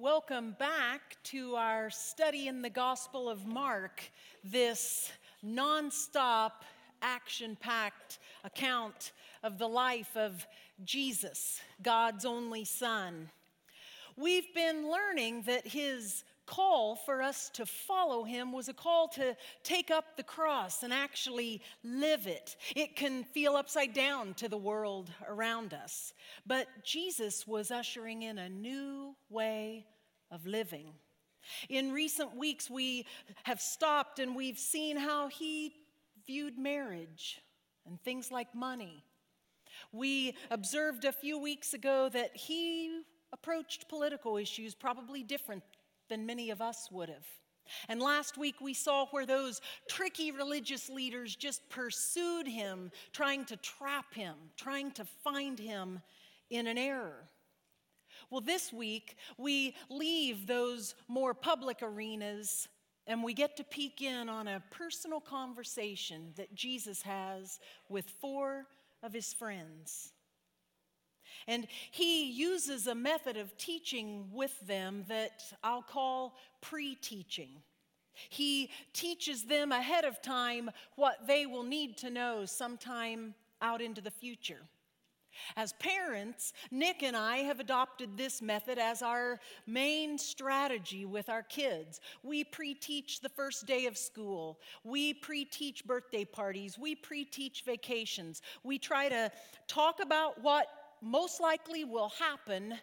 Welcome back to our study in the Gospel of Mark, this nonstop, action-packed account of the life of Jesus, God's only Son. We've been learning that his call for us to follow him was a call to take up the cross and actually live it. It can feel upside down to the world around us, but Jesus was ushering in a new way of living. In recent weeks, we have stopped and we've seen how he viewed marriage and things like money. We observed a few weeks ago that he approached political issues probably different than many of us would have. And last week we saw where those tricky religious leaders just pursued him, trying to trap him, trying to find him in an error. Well, this week we leave those more public arenas and we get to peek in on a personal conversation that Jesus has with four of his friends. And he uses a method of teaching with them that I'll call pre-teaching. He teaches them ahead of time what they will need to know sometime out into the future. As parents, Nick and I have adopted this method as our main strategy with our kids. We pre-teach the first day of school. We pre-teach birthday parties. We pre-teach vacations. We try to talk about what most likely will happen,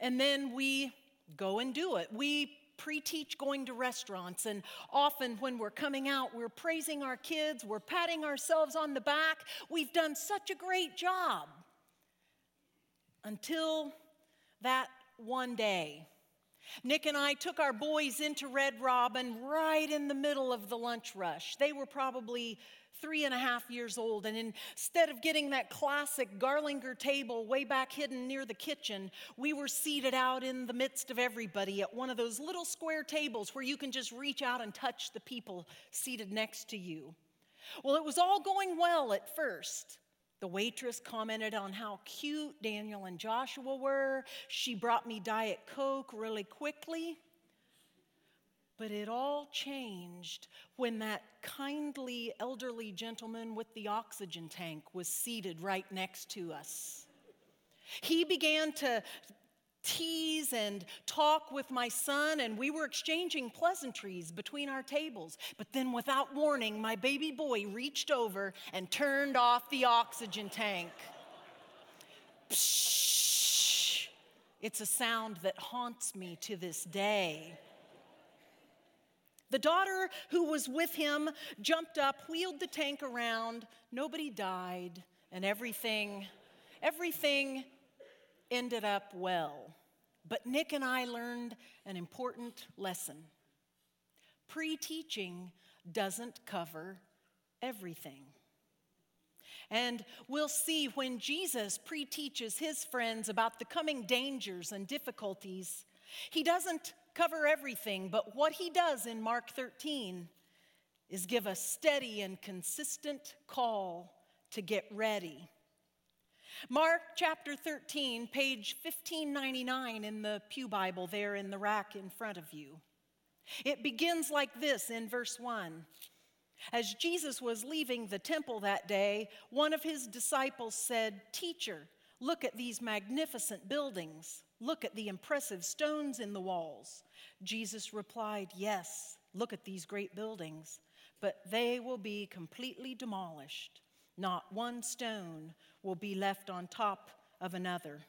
and then we go and do it. We pre-teach going to restaurants, and often when we're coming out, we're praising our kids, we're patting ourselves on the back. We've done such a great job. Until that one day, Nick and I took our boys into Red Robin right in the middle of the lunch rush. They were probably 3.5 years old, and instead of getting that classic Garlinger table way back hidden near the kitchen, we were seated out in the midst of everybody at one of those little square tables where you can just reach out and touch the people seated next to you. Well, it was all going well at first. The waitress commented on how cute Daniel and Joshua were. She brought me Diet Coke really quickly. But it all changed when that kindly elderly gentleman with the oxygen tank was seated right next to us. He began to tease and talk with my son, and we were exchanging pleasantries between our tables. But then, without warning, my baby boy reached over and turned off the oxygen tank. Psh! It's a sound that haunts me to this day. The daughter who was with him jumped up, wheeled the tank around, nobody died, and everything ended up well. But Nick and I learned an important lesson. Pre-teaching doesn't cover everything. And we'll see when Jesus pre-teaches his friends about the coming dangers and difficulties, he doesn't cover everything, but what he does in Mark 13 is give a steady and consistent call to get ready. Mark chapter 13, page 1599 in the Pew Bible, there in the rack in front of you. It begins like this in verse 1. As Jesus was leaving the temple that day, one of his disciples said, "Teacher, look at these magnificent buildings. Look at the impressive stones in the walls." Jesus replied, "Yes, look at these great buildings, but they will be completely demolished. Not one stone will be left on top of another."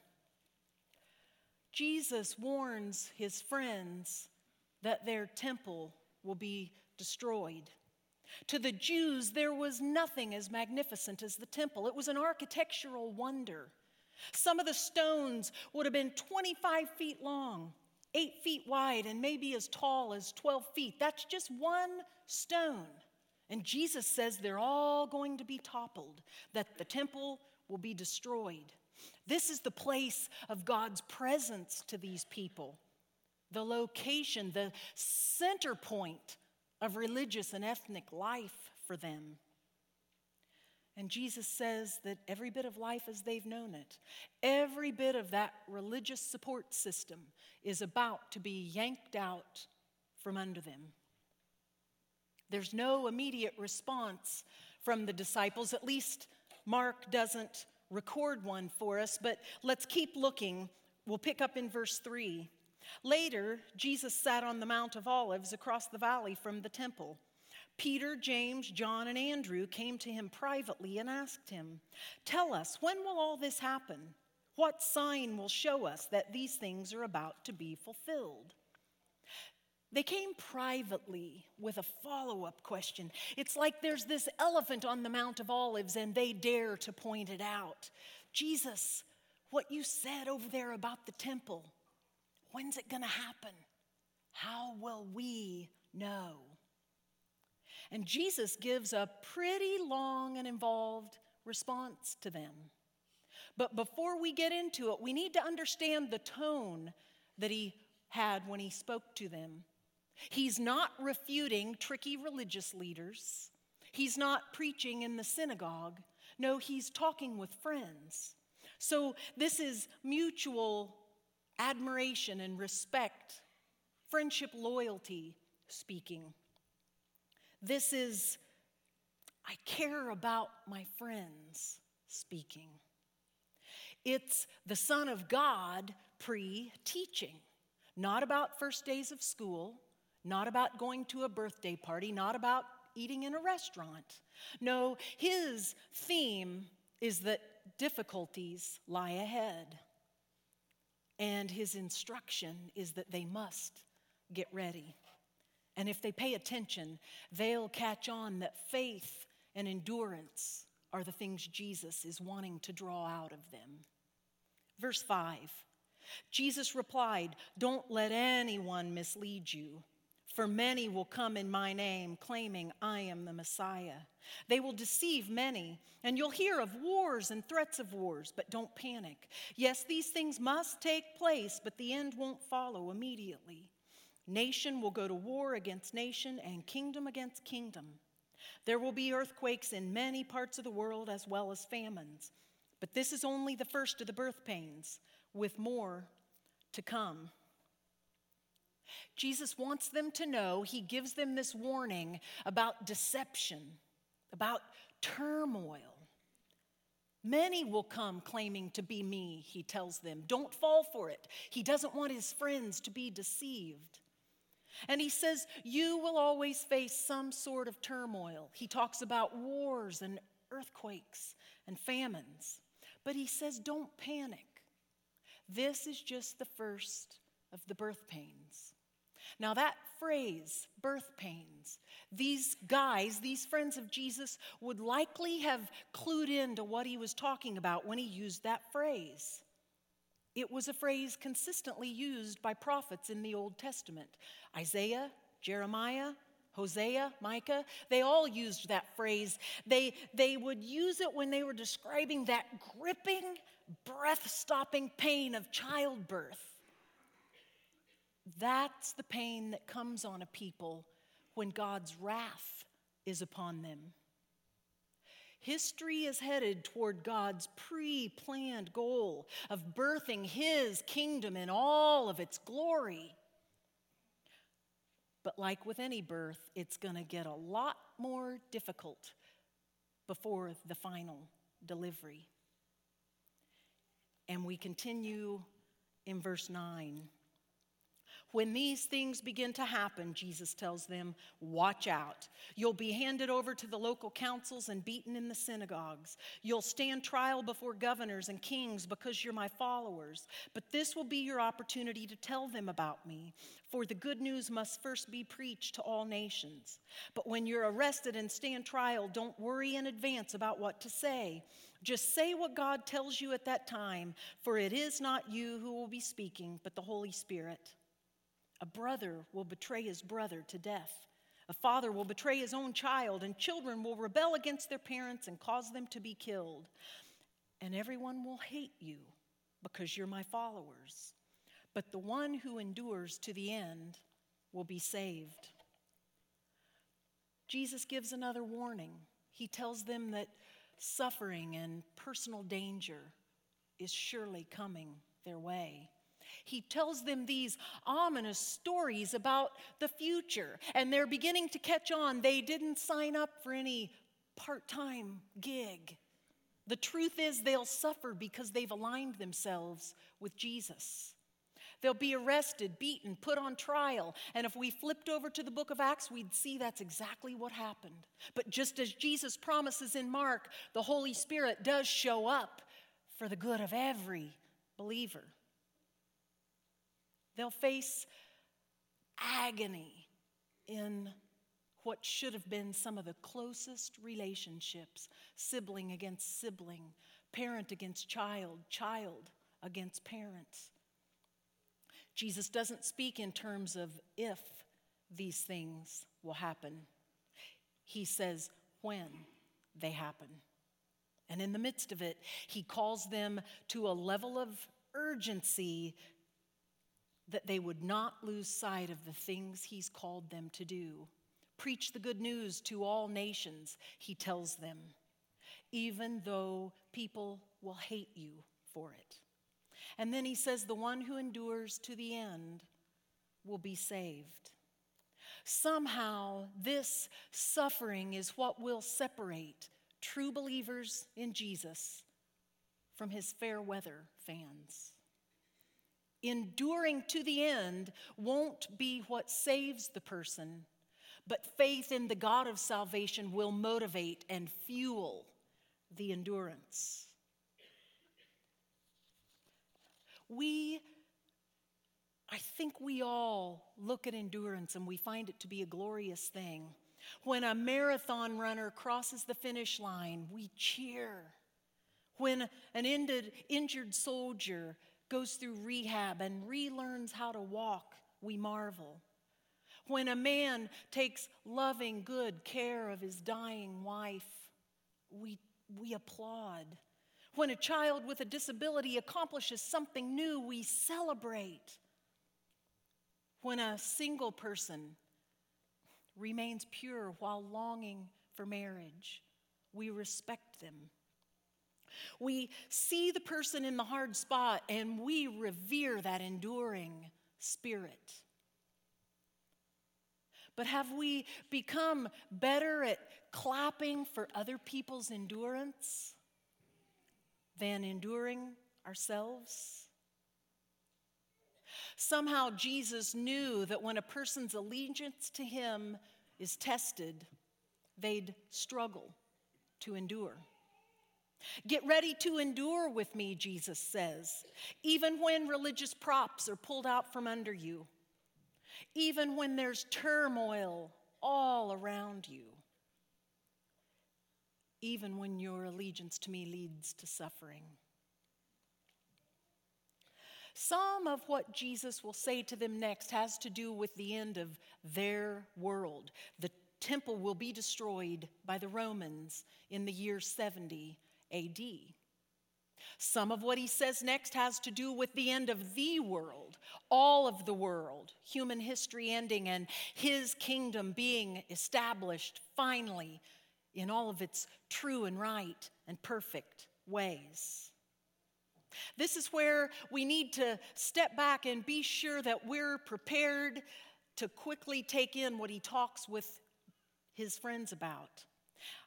Jesus warns his friends that their temple will be destroyed. To the Jews, there was nothing as magnificent as the temple. It was an architectural wonder. Some of the stones would have been 25 feet long, 8 feet wide, and maybe as tall as 12 feet. That's just one stone. And Jesus says they're all going to be toppled, that the temple will be destroyed. This is the place of God's presence to these people, the location, the center point of religious and ethnic life for them. And Jesus says that every bit of life as they've known it, every bit of that religious support system is about to be yanked out from under them. There's no immediate response from the disciples. At least Mark doesn't record one for us, but let's keep looking. We'll pick up in verse 3. Later, Jesus sat on the Mount of Olives across the valley from the temple. Peter, James, John, and Andrew came to him privately and asked him, "Tell us, when will all this happen? What sign will show us that these things are about to be fulfilled?" They came privately with a follow-up question. It's like there's this elephant on the Mount of Olives and they dare to point it out. Jesus, what you said over there about the temple, when's it going to happen? How will we know? And Jesus gives a pretty long and involved response to them. But before we get into it, we need to understand the tone that he had when he spoke to them. He's not refuting tricky religious leaders. He's not preaching in the synagogue. No, he's talking with friends. So this is mutual admiration and respect, friendship, loyalty speaking. This is, I care about my friends speaking. It's the Son of God pre-teaching. Not about first days of school, not about going to a birthday party, not about eating in a restaurant. No, his theme is that difficulties lie ahead. And his instruction is that they must get ready. And if they pay attention, they'll catch on that faith and endurance are the things Jesus is wanting to draw out of them. Verse 5, Jesus replied, "Don't let anyone mislead you, for many will come in my name, claiming I am the Messiah. They will deceive many, and you'll hear of wars and threats of wars, but don't panic. Yes, these things must take place, but the end won't follow immediately. Nation will go to war against nation and kingdom against kingdom. There will be earthquakes in many parts of the world as well as famines. But this is only the first of the birth pains, with more to come." Jesus wants them to know, he gives them this warning about deception, about turmoil. Many will come claiming to be me, he tells them. Don't fall for it. He doesn't want his friends to be deceived. And he says, you will always face some sort of turmoil. He talks about wars and earthquakes and famines. But he says, don't panic. This is just the first of the birth pains. Now that phrase, birth pains, these guys, these friends of Jesus, would likely have clued in to what he was talking about when he used that phrase. It was a phrase consistently used by prophets in the Old Testament. Isaiah, Jeremiah, Hosea, Micah, they all used that phrase. They would use it when they were describing that gripping, breath-stopping pain of childbirth. That's the pain that comes on a people when God's wrath is upon them. History is headed toward God's pre-planned goal of birthing his kingdom in all of its glory. But like with any birth, it's going to get a lot more difficult before the final delivery. And we continue in verse 9. When these things begin to happen, Jesus tells them, watch out. You'll be handed over to the local councils and beaten in the synagogues. You'll stand trial before governors and kings because you're my followers. But this will be your opportunity to tell them about me, for the good news must first be preached to all nations. But when you're arrested and stand trial, don't worry in advance about what to say. Just say what God tells you at that time, for it is not you who will be speaking, but the Holy Spirit. A brother will betray his brother to death. A father will betray his own child, and children will rebel against their parents and cause them to be killed. And everyone will hate you because you're my followers. But the one who endures to the end will be saved. Jesus gives another warning. He tells them that Suffering and personal danger is surely coming their way. He tells them these ominous stories about the future, and they're beginning to catch on. They didn't sign up for any part-time gig. The truth is they'll suffer because they've aligned themselves with Jesus. They'll be arrested, beaten, put on trial. And if we flipped over to the book of Acts, we'd see that's exactly what happened. But just as Jesus promises in Mark, the Holy Spirit does show up for the good of every believer. They'll face agony in what should have been some of the closest relationships, sibling against sibling, parent against child, child against parents. Jesus doesn't speak in terms of if these things will happen. He says when they happen. And in the midst of it, he calls them to a level of urgency that they would not lose sight of the things he's called them to do. Preach the good news to all nations, he tells them, even though people will hate you for it. And then he says, the one who endures to the end will be saved. Somehow, this suffering is what will separate true believers in Jesus from his fair weather fans. Enduring to the end won't be what saves the person, but faith in the God of salvation will motivate and fuel the endurance. I think we all look at endurance and we find it to be a glorious thing. When a marathon runner crosses the finish line, we cheer. When an injured soldier goes through rehab and relearns how to walk, we marvel. When a man takes loving, good care of his dying wife, we applaud. When a child with a disability accomplishes something new, we celebrate. When a single person remains pure while longing for marriage, we respect them. We see the person in the hard spot and we revere that enduring spirit. But have we become better at clapping for other people's endurance than enduring ourselves? Somehow Jesus knew that when a person's allegiance to him is tested, they'd struggle to endure. Get ready to endure with me, Jesus says, even when religious props are pulled out from under you, even when there's turmoil all around you. Even when your allegiance to me leads to suffering. Some of what Jesus will say to them next has to do with the end of their world. The temple will be destroyed by the Romans in the year 70 AD. Some of what he says next has to do with the end of the world, all of the world, human history ending and his kingdom being established finally in all of its true and right and perfect ways. This is where we need to step back and be sure that we're prepared to quickly take in what he talks with his friends about.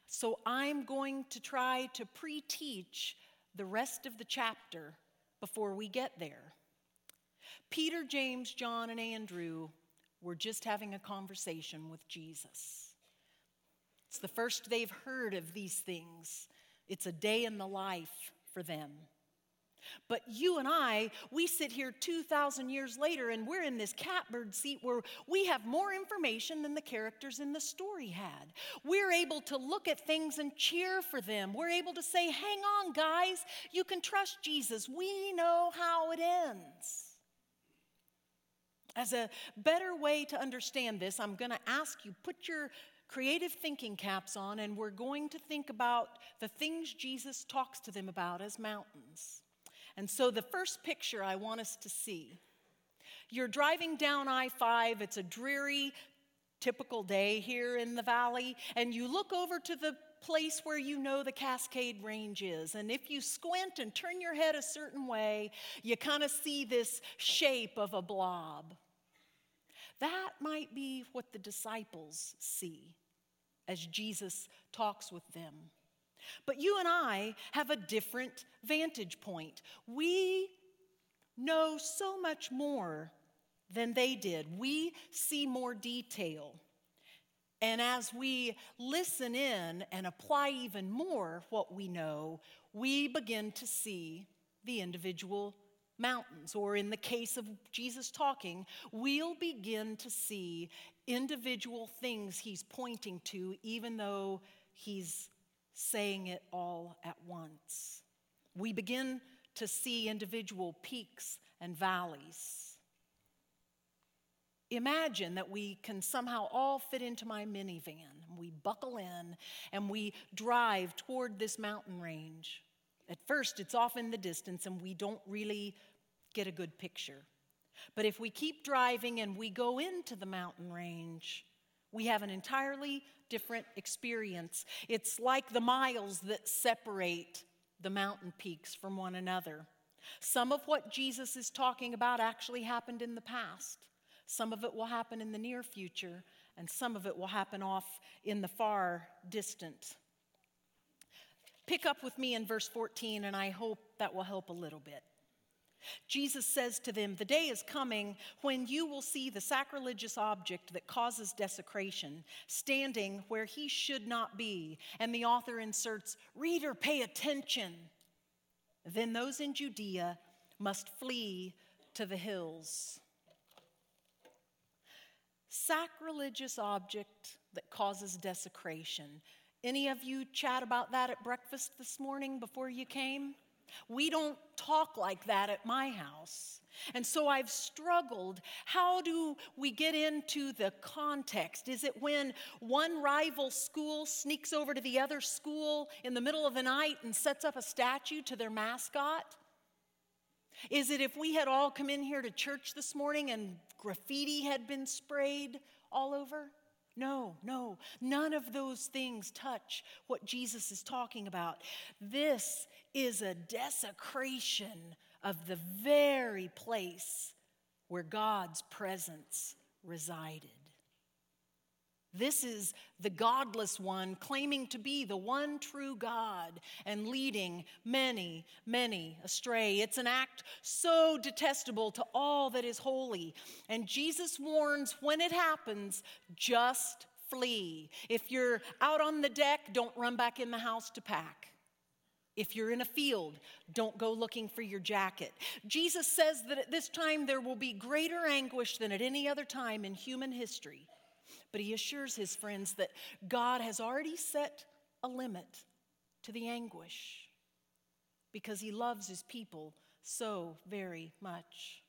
So I'm going to try to pre-teach the rest of the chapter before we get there. Peter, James, John, and Andrew were just having a conversation with Jesus. It's the first they've heard of these things. It's a day in the life for them. But you and I, we sit here 2,000 years later and we're in this catbird seat where we have more information than the characters in the story had. We're able to look at things and cheer for them. We're able to say, hang on, guys, you can trust Jesus. We know how it ends. As a better way to understand this, I'm going to ask you, put your creative thinking caps on, and we're going to think about the things Jesus talks to them about as mountains. And so the first picture I want us to see, you're driving down I-5, it's a dreary, typical day here in the valley, and you look over to the place where you know the Cascade Range is. And if you squint and turn your head a certain way, you kind of see this shape of a blob. That might be what the disciples see as Jesus talks with them. But you and I have a different vantage point. We know so much more than they did. We see more detail. And as we listen in and apply even more what we know, we begin to see the individual mountains. Or in the case of Jesus talking, we'll begin to see individual things he's pointing to, even though he's saying it all at once. We begin to see individual peaks and valleys. Imagine that we can somehow all fit into my minivan. We buckle in and we drive toward this mountain range. At first, it's off in the distance and we don't really get a good picture. But if we keep driving and we go into the mountain range, we have an entirely different experience. It's like the miles that separate the mountain peaks from one another. Some of what Jesus is talking about actually happened in the past. Some of it will happen in the near future, and some of it will happen off in the far distant. Pick up with me in verse 14, and I hope that will help a little bit. Jesus says to them, "The day is coming when you will see the sacrilegious object that causes desecration, standing where he should not be." And the author inserts, "Reader, pay attention. Then those in Judea must flee to the hills." Sacrilegious object that causes desecration. Any of you chat about that at breakfast this morning before you came? We don't talk like that at my house. And so I've struggled. How do we get into the context? Is it when one rival school sneaks over to the other school in the middle of the night and sets up a statue to their mascot? Is it if we had all come in here to church this morning and graffiti had been sprayed all over? No, none of those things touch what Jesus is talking about. This is a desecration of the very place where God's presence resided. This is the godless one claiming to be the one true God and leading many, many astray. It's an act so detestable to all that is holy. And Jesus warns, when it happens, just flee. If you're out on the deck, don't run back in the house to pack. If you're in a field, don't go looking for your jacket. Jesus says that at this time there will be greater anguish than at any other time in human history. But he assures his friends that God has already set a limit to the anguish because he loves his people so very much.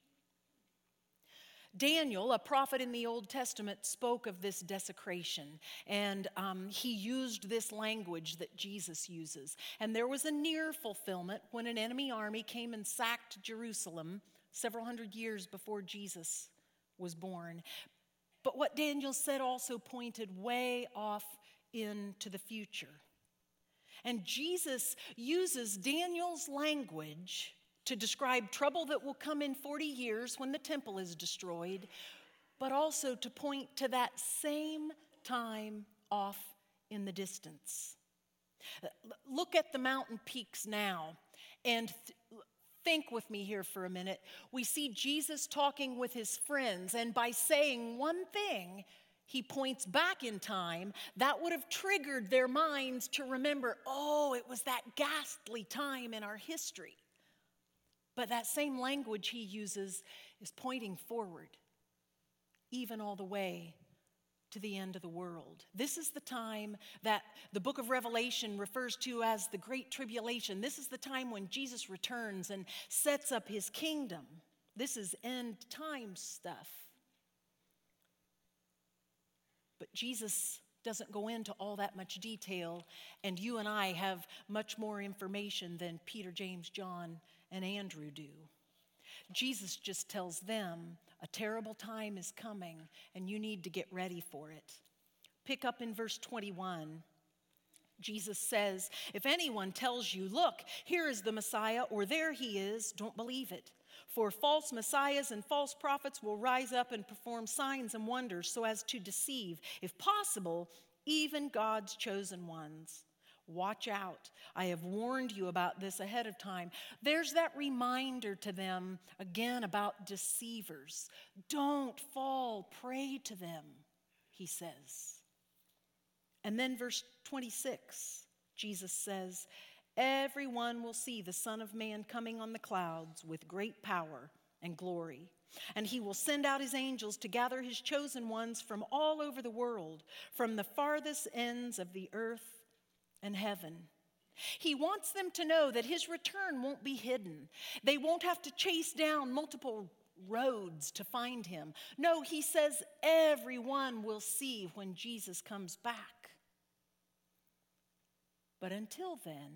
Daniel, a prophet in the Old Testament, spoke of this desecration, and he used this language that Jesus uses. And there was a near fulfillment when an enemy army came and sacked Jerusalem several hundred years before Jesus was born. But what Daniel said also pointed way off into the future. And Jesus uses Daniel's language to describe trouble that will come in 40 years when the temple is destroyed, but also to point to that same time off in the distance. Look at the mountain peaks now and think with me here for a minute. We see Jesus talking with his friends, and by saying one thing, he points back in time. That would have triggered their minds to remember, oh, it was that ghastly time in our history. But that same language he uses is pointing forward, even all the way to the end of the world. This is the time that the book of Revelation refers to as the Great Tribulation. This is the time when Jesus returns and sets up his kingdom. This is end time stuff. But Jesus doesn't go into all that much detail, and you and I have much more information than Peter, James, John, and Andrew do. Jesus just tells them, a terrible time is coming, and you need to get ready for it. Pick up in verse 21. Jesus says, if anyone tells you, look, here is the Messiah, or there he is, don't believe it. For false messiahs and false prophets will rise up and perform signs and wonders so as to deceive, if possible, even God's chosen ones. Watch out. I have warned you about this ahead of time. There's that reminder to them, again, about deceivers. Don't fall prey to them, he says. And then verse 26, Jesus says, everyone will see the Son of Man coming on the clouds with great power and glory. And he will send out his angels to gather his chosen ones from all over the world, from the farthest ends of the earth and heaven. He wants them to know that his return won't be hidden. They won't have to chase down multiple roads to find him. No, he says everyone will see when Jesus comes back. But until then,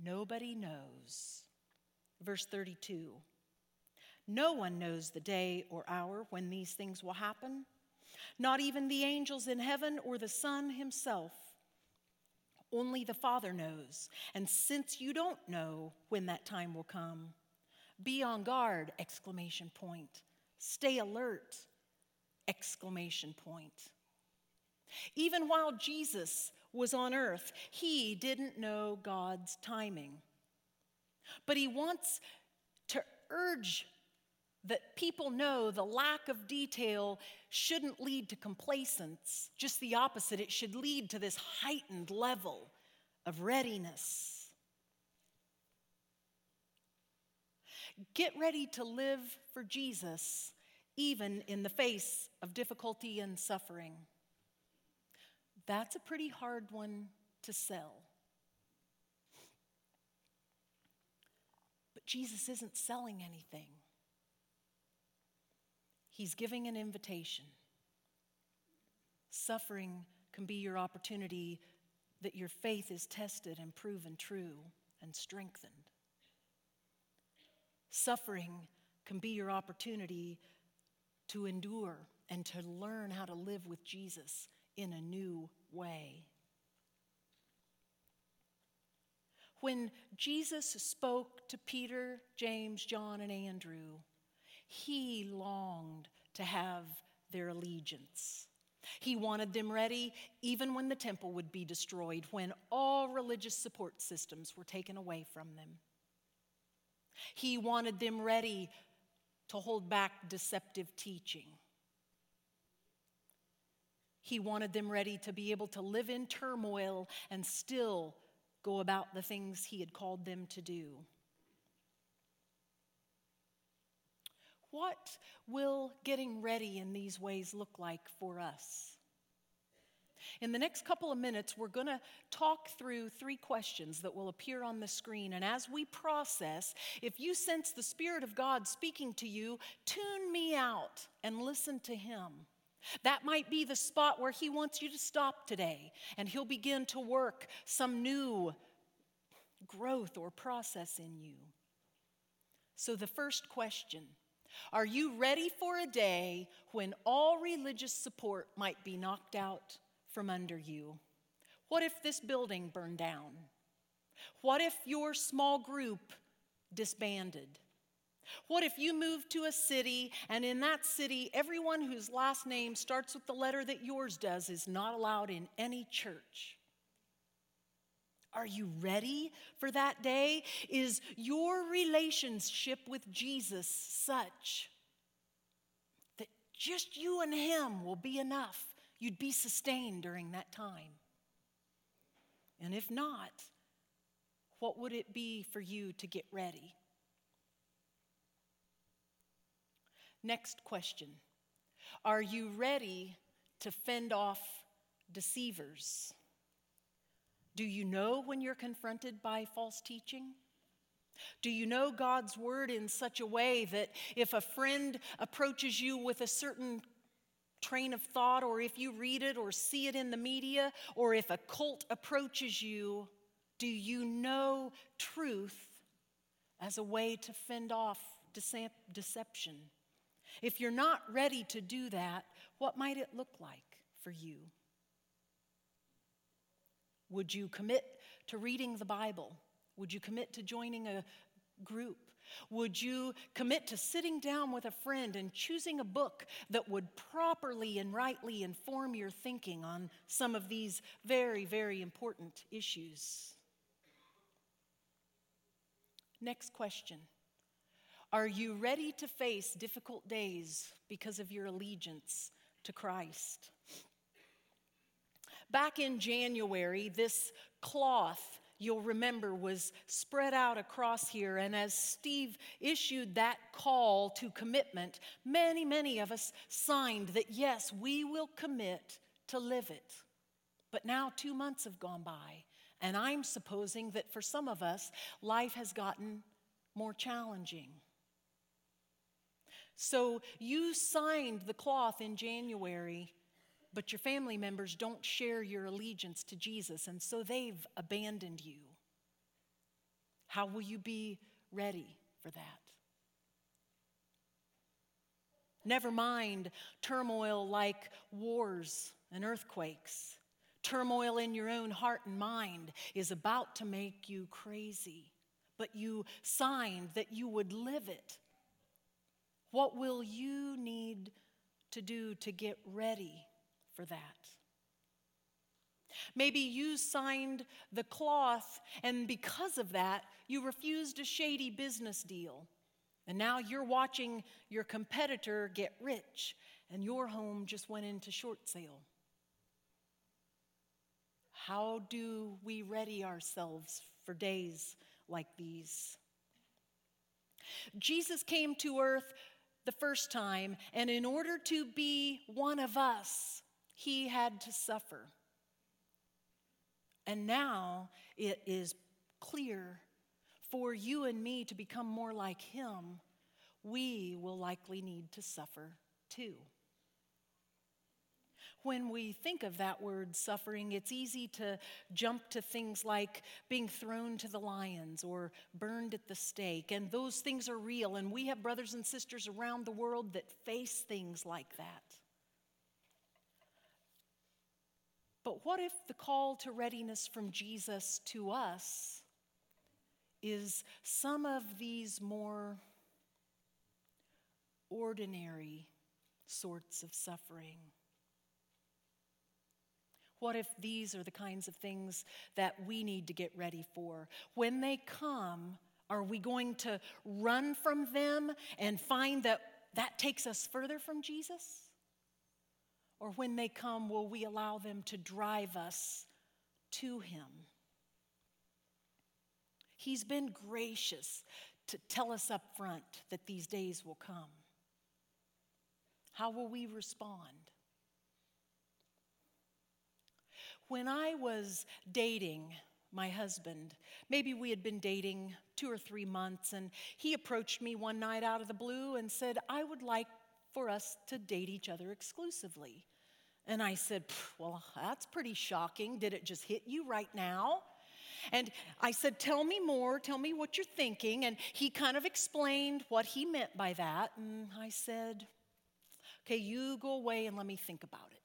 nobody knows. Verse 32, no one knows the day or hour when these things will happen, not even the angels in heaven or the Son himself. Only the Father knows. And since you don't know when that time will come, be on guard, exclamation point. Stay alert, exclamation point. Even while Jesus was on earth, he didn't know God's timing. But he wants to urge that people know the lack of detail shouldn't lead to complacence. Just the opposite. It should lead to this heightened level of readiness. Get ready to live for Jesus, even in the face of difficulty and suffering. That's a pretty hard one to sell. But Jesus isn't selling anything. He's giving an invitation. Suffering can be your opportunity that your faith is tested and proven true and strengthened. Suffering can be your opportunity to endure and to learn how to live with Jesus in a new way. When Jesus spoke to Peter, James, John, and Andrew, he longed to have their allegiance. He wanted them ready even when the temple would be destroyed, when all religious support systems were taken away from them. He wanted them ready to hold back deceptive teaching. He wanted them ready to be able to live in turmoil and still go about the things he had called them to do. What will getting ready in these ways look like for us? In the next couple of minutes, we're going to talk through three questions that will appear on the screen. And as we process, if you sense the Spirit of God speaking to you, tune me out and listen to him. That might be the spot where he wants you to stop today, and he'll begin to work some new growth or process in you. So the first question, are you ready for a day when all religious support might be knocked out from under you? What if this building burned down? What if your small group disbanded? What if you moved to a city, and in that city, everyone whose last name starts with the letter that yours does is not allowed in any church? Are you ready for that day? Is your relationship with Jesus such that just you and him will be enough? You'd be sustained during that time. And if not, what would it be for you to get ready? Next question. Are you ready to fend off deceivers? Do you know when you're confronted by false teaching? Do you know God's word in such a way that if a friend approaches you with a certain train of thought, or if you read it or see it in the media, or if a cult approaches you, do you know truth as a way to fend off deception? If you're not ready to do that, what might it look like for you? Would you commit to reading the Bible? Would you commit to joining a group? Would you commit to sitting down with a friend and choosing a book that would properly and rightly inform your thinking on some of these very, very important issues? Next question. Are you ready to face difficult days because of your allegiance to Christ? Back in January, this cloth, you'll remember, was spread out across here. And as Steve issued that call to commitment, many, many of us signed that, yes, we will commit to live it. But now 2 months have gone by, and I'm supposing that for some of us, life has gotten more challenging. So you signed the cloth in January, but your family members don't share your allegiance to Jesus, and so they've abandoned you. How will you be ready for that? Never mind turmoil like wars and earthquakes. Turmoil in your own heart and mind is about to make you crazy, but you signed that you would live it. What will you need to do to get ready for that? Maybe you signed the cloth, and because of that, you refused a shady business deal. And now you're watching your competitor get rich, and your home just went into short sale. How do we ready ourselves for days like these? Jesus came to earth the first time, and in order to be one of us, he had to suffer. And now it is clear for you and me to become more like him, we will likely need to suffer too. When we think of that word suffering, it's easy to jump to things like being thrown to the lions or burned at the stake. And those things are real. And we have brothers and sisters around the world that face things like that. But what if the call to readiness from Jesus to us is some of these more ordinary sorts of suffering? What if these are the kinds of things that we need to get ready for? When they come, are we going to run from them and find that that takes us further from Jesus? Or when they come, will we allow them to drive us to him? He's been gracious to tell us up front that these days will come. How will we respond? When I was dating my husband, maybe we had been dating 2 or 3 months, and he approached me one night out of the blue and said, I would like for us to date each other exclusively. And I said, well, that's pretty shocking. Did it just hit you right now? And I said, tell me more. Tell me what you're thinking. And he kind of explained what he meant by that. And I said, okay, you go away and let me think about it.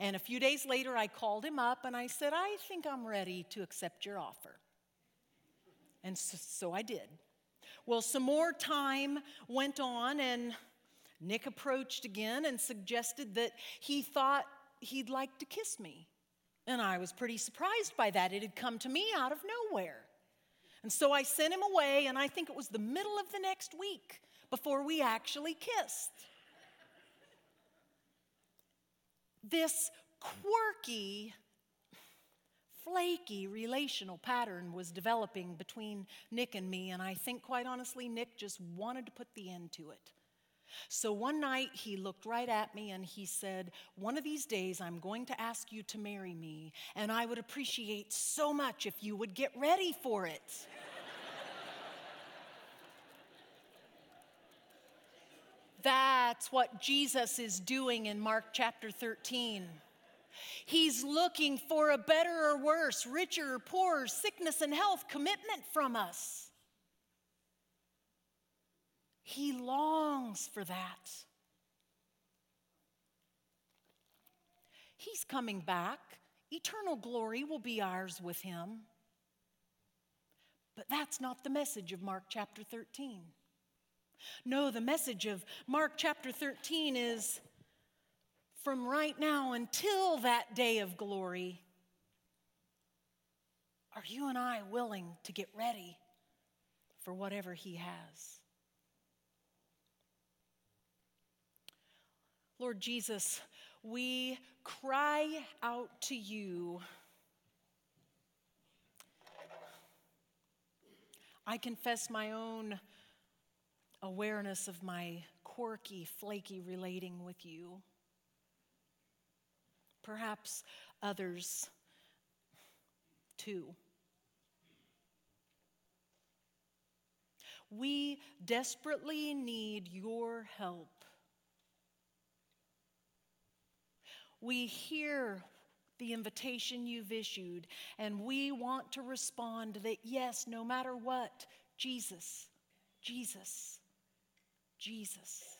And a few days later, I called him up, and I said, I think I'm ready to accept your offer. And so I did. Well, some more time went on, and Nick approached again and suggested that he thought he'd like to kiss me. And I was pretty surprised by that. It had come to me out of nowhere. And so I sent him away, and I think it was the middle of the next week before we actually kissed. This quirky, flaky relational pattern was developing between Nick and me, and I think, quite honestly, Nick just wanted to put the end to it. So one night, he looked right at me, and he said, one of these days, I'm going to ask you to marry me, and I would appreciate so much if you would get ready for it. That's what Jesus is doing in Mark chapter 13. He's looking for a better or worse, richer or poorer, sickness and health commitment from us. He longs for that. He's coming back Eternal glory will be ours with him. But that's not the message of Mark chapter 13. No, the message of Mark chapter 13 is from right now until that day of glory, are you and I willing to get ready for whatever he has? Lord Jesus, we cry out to you. I confess my own awareness of my quirky, flaky relating with you. Perhaps others too. We desperately need your help. We hear the invitation you've issued, and we want to respond that yes, no matter what, Jesus, Jesus, Jesus.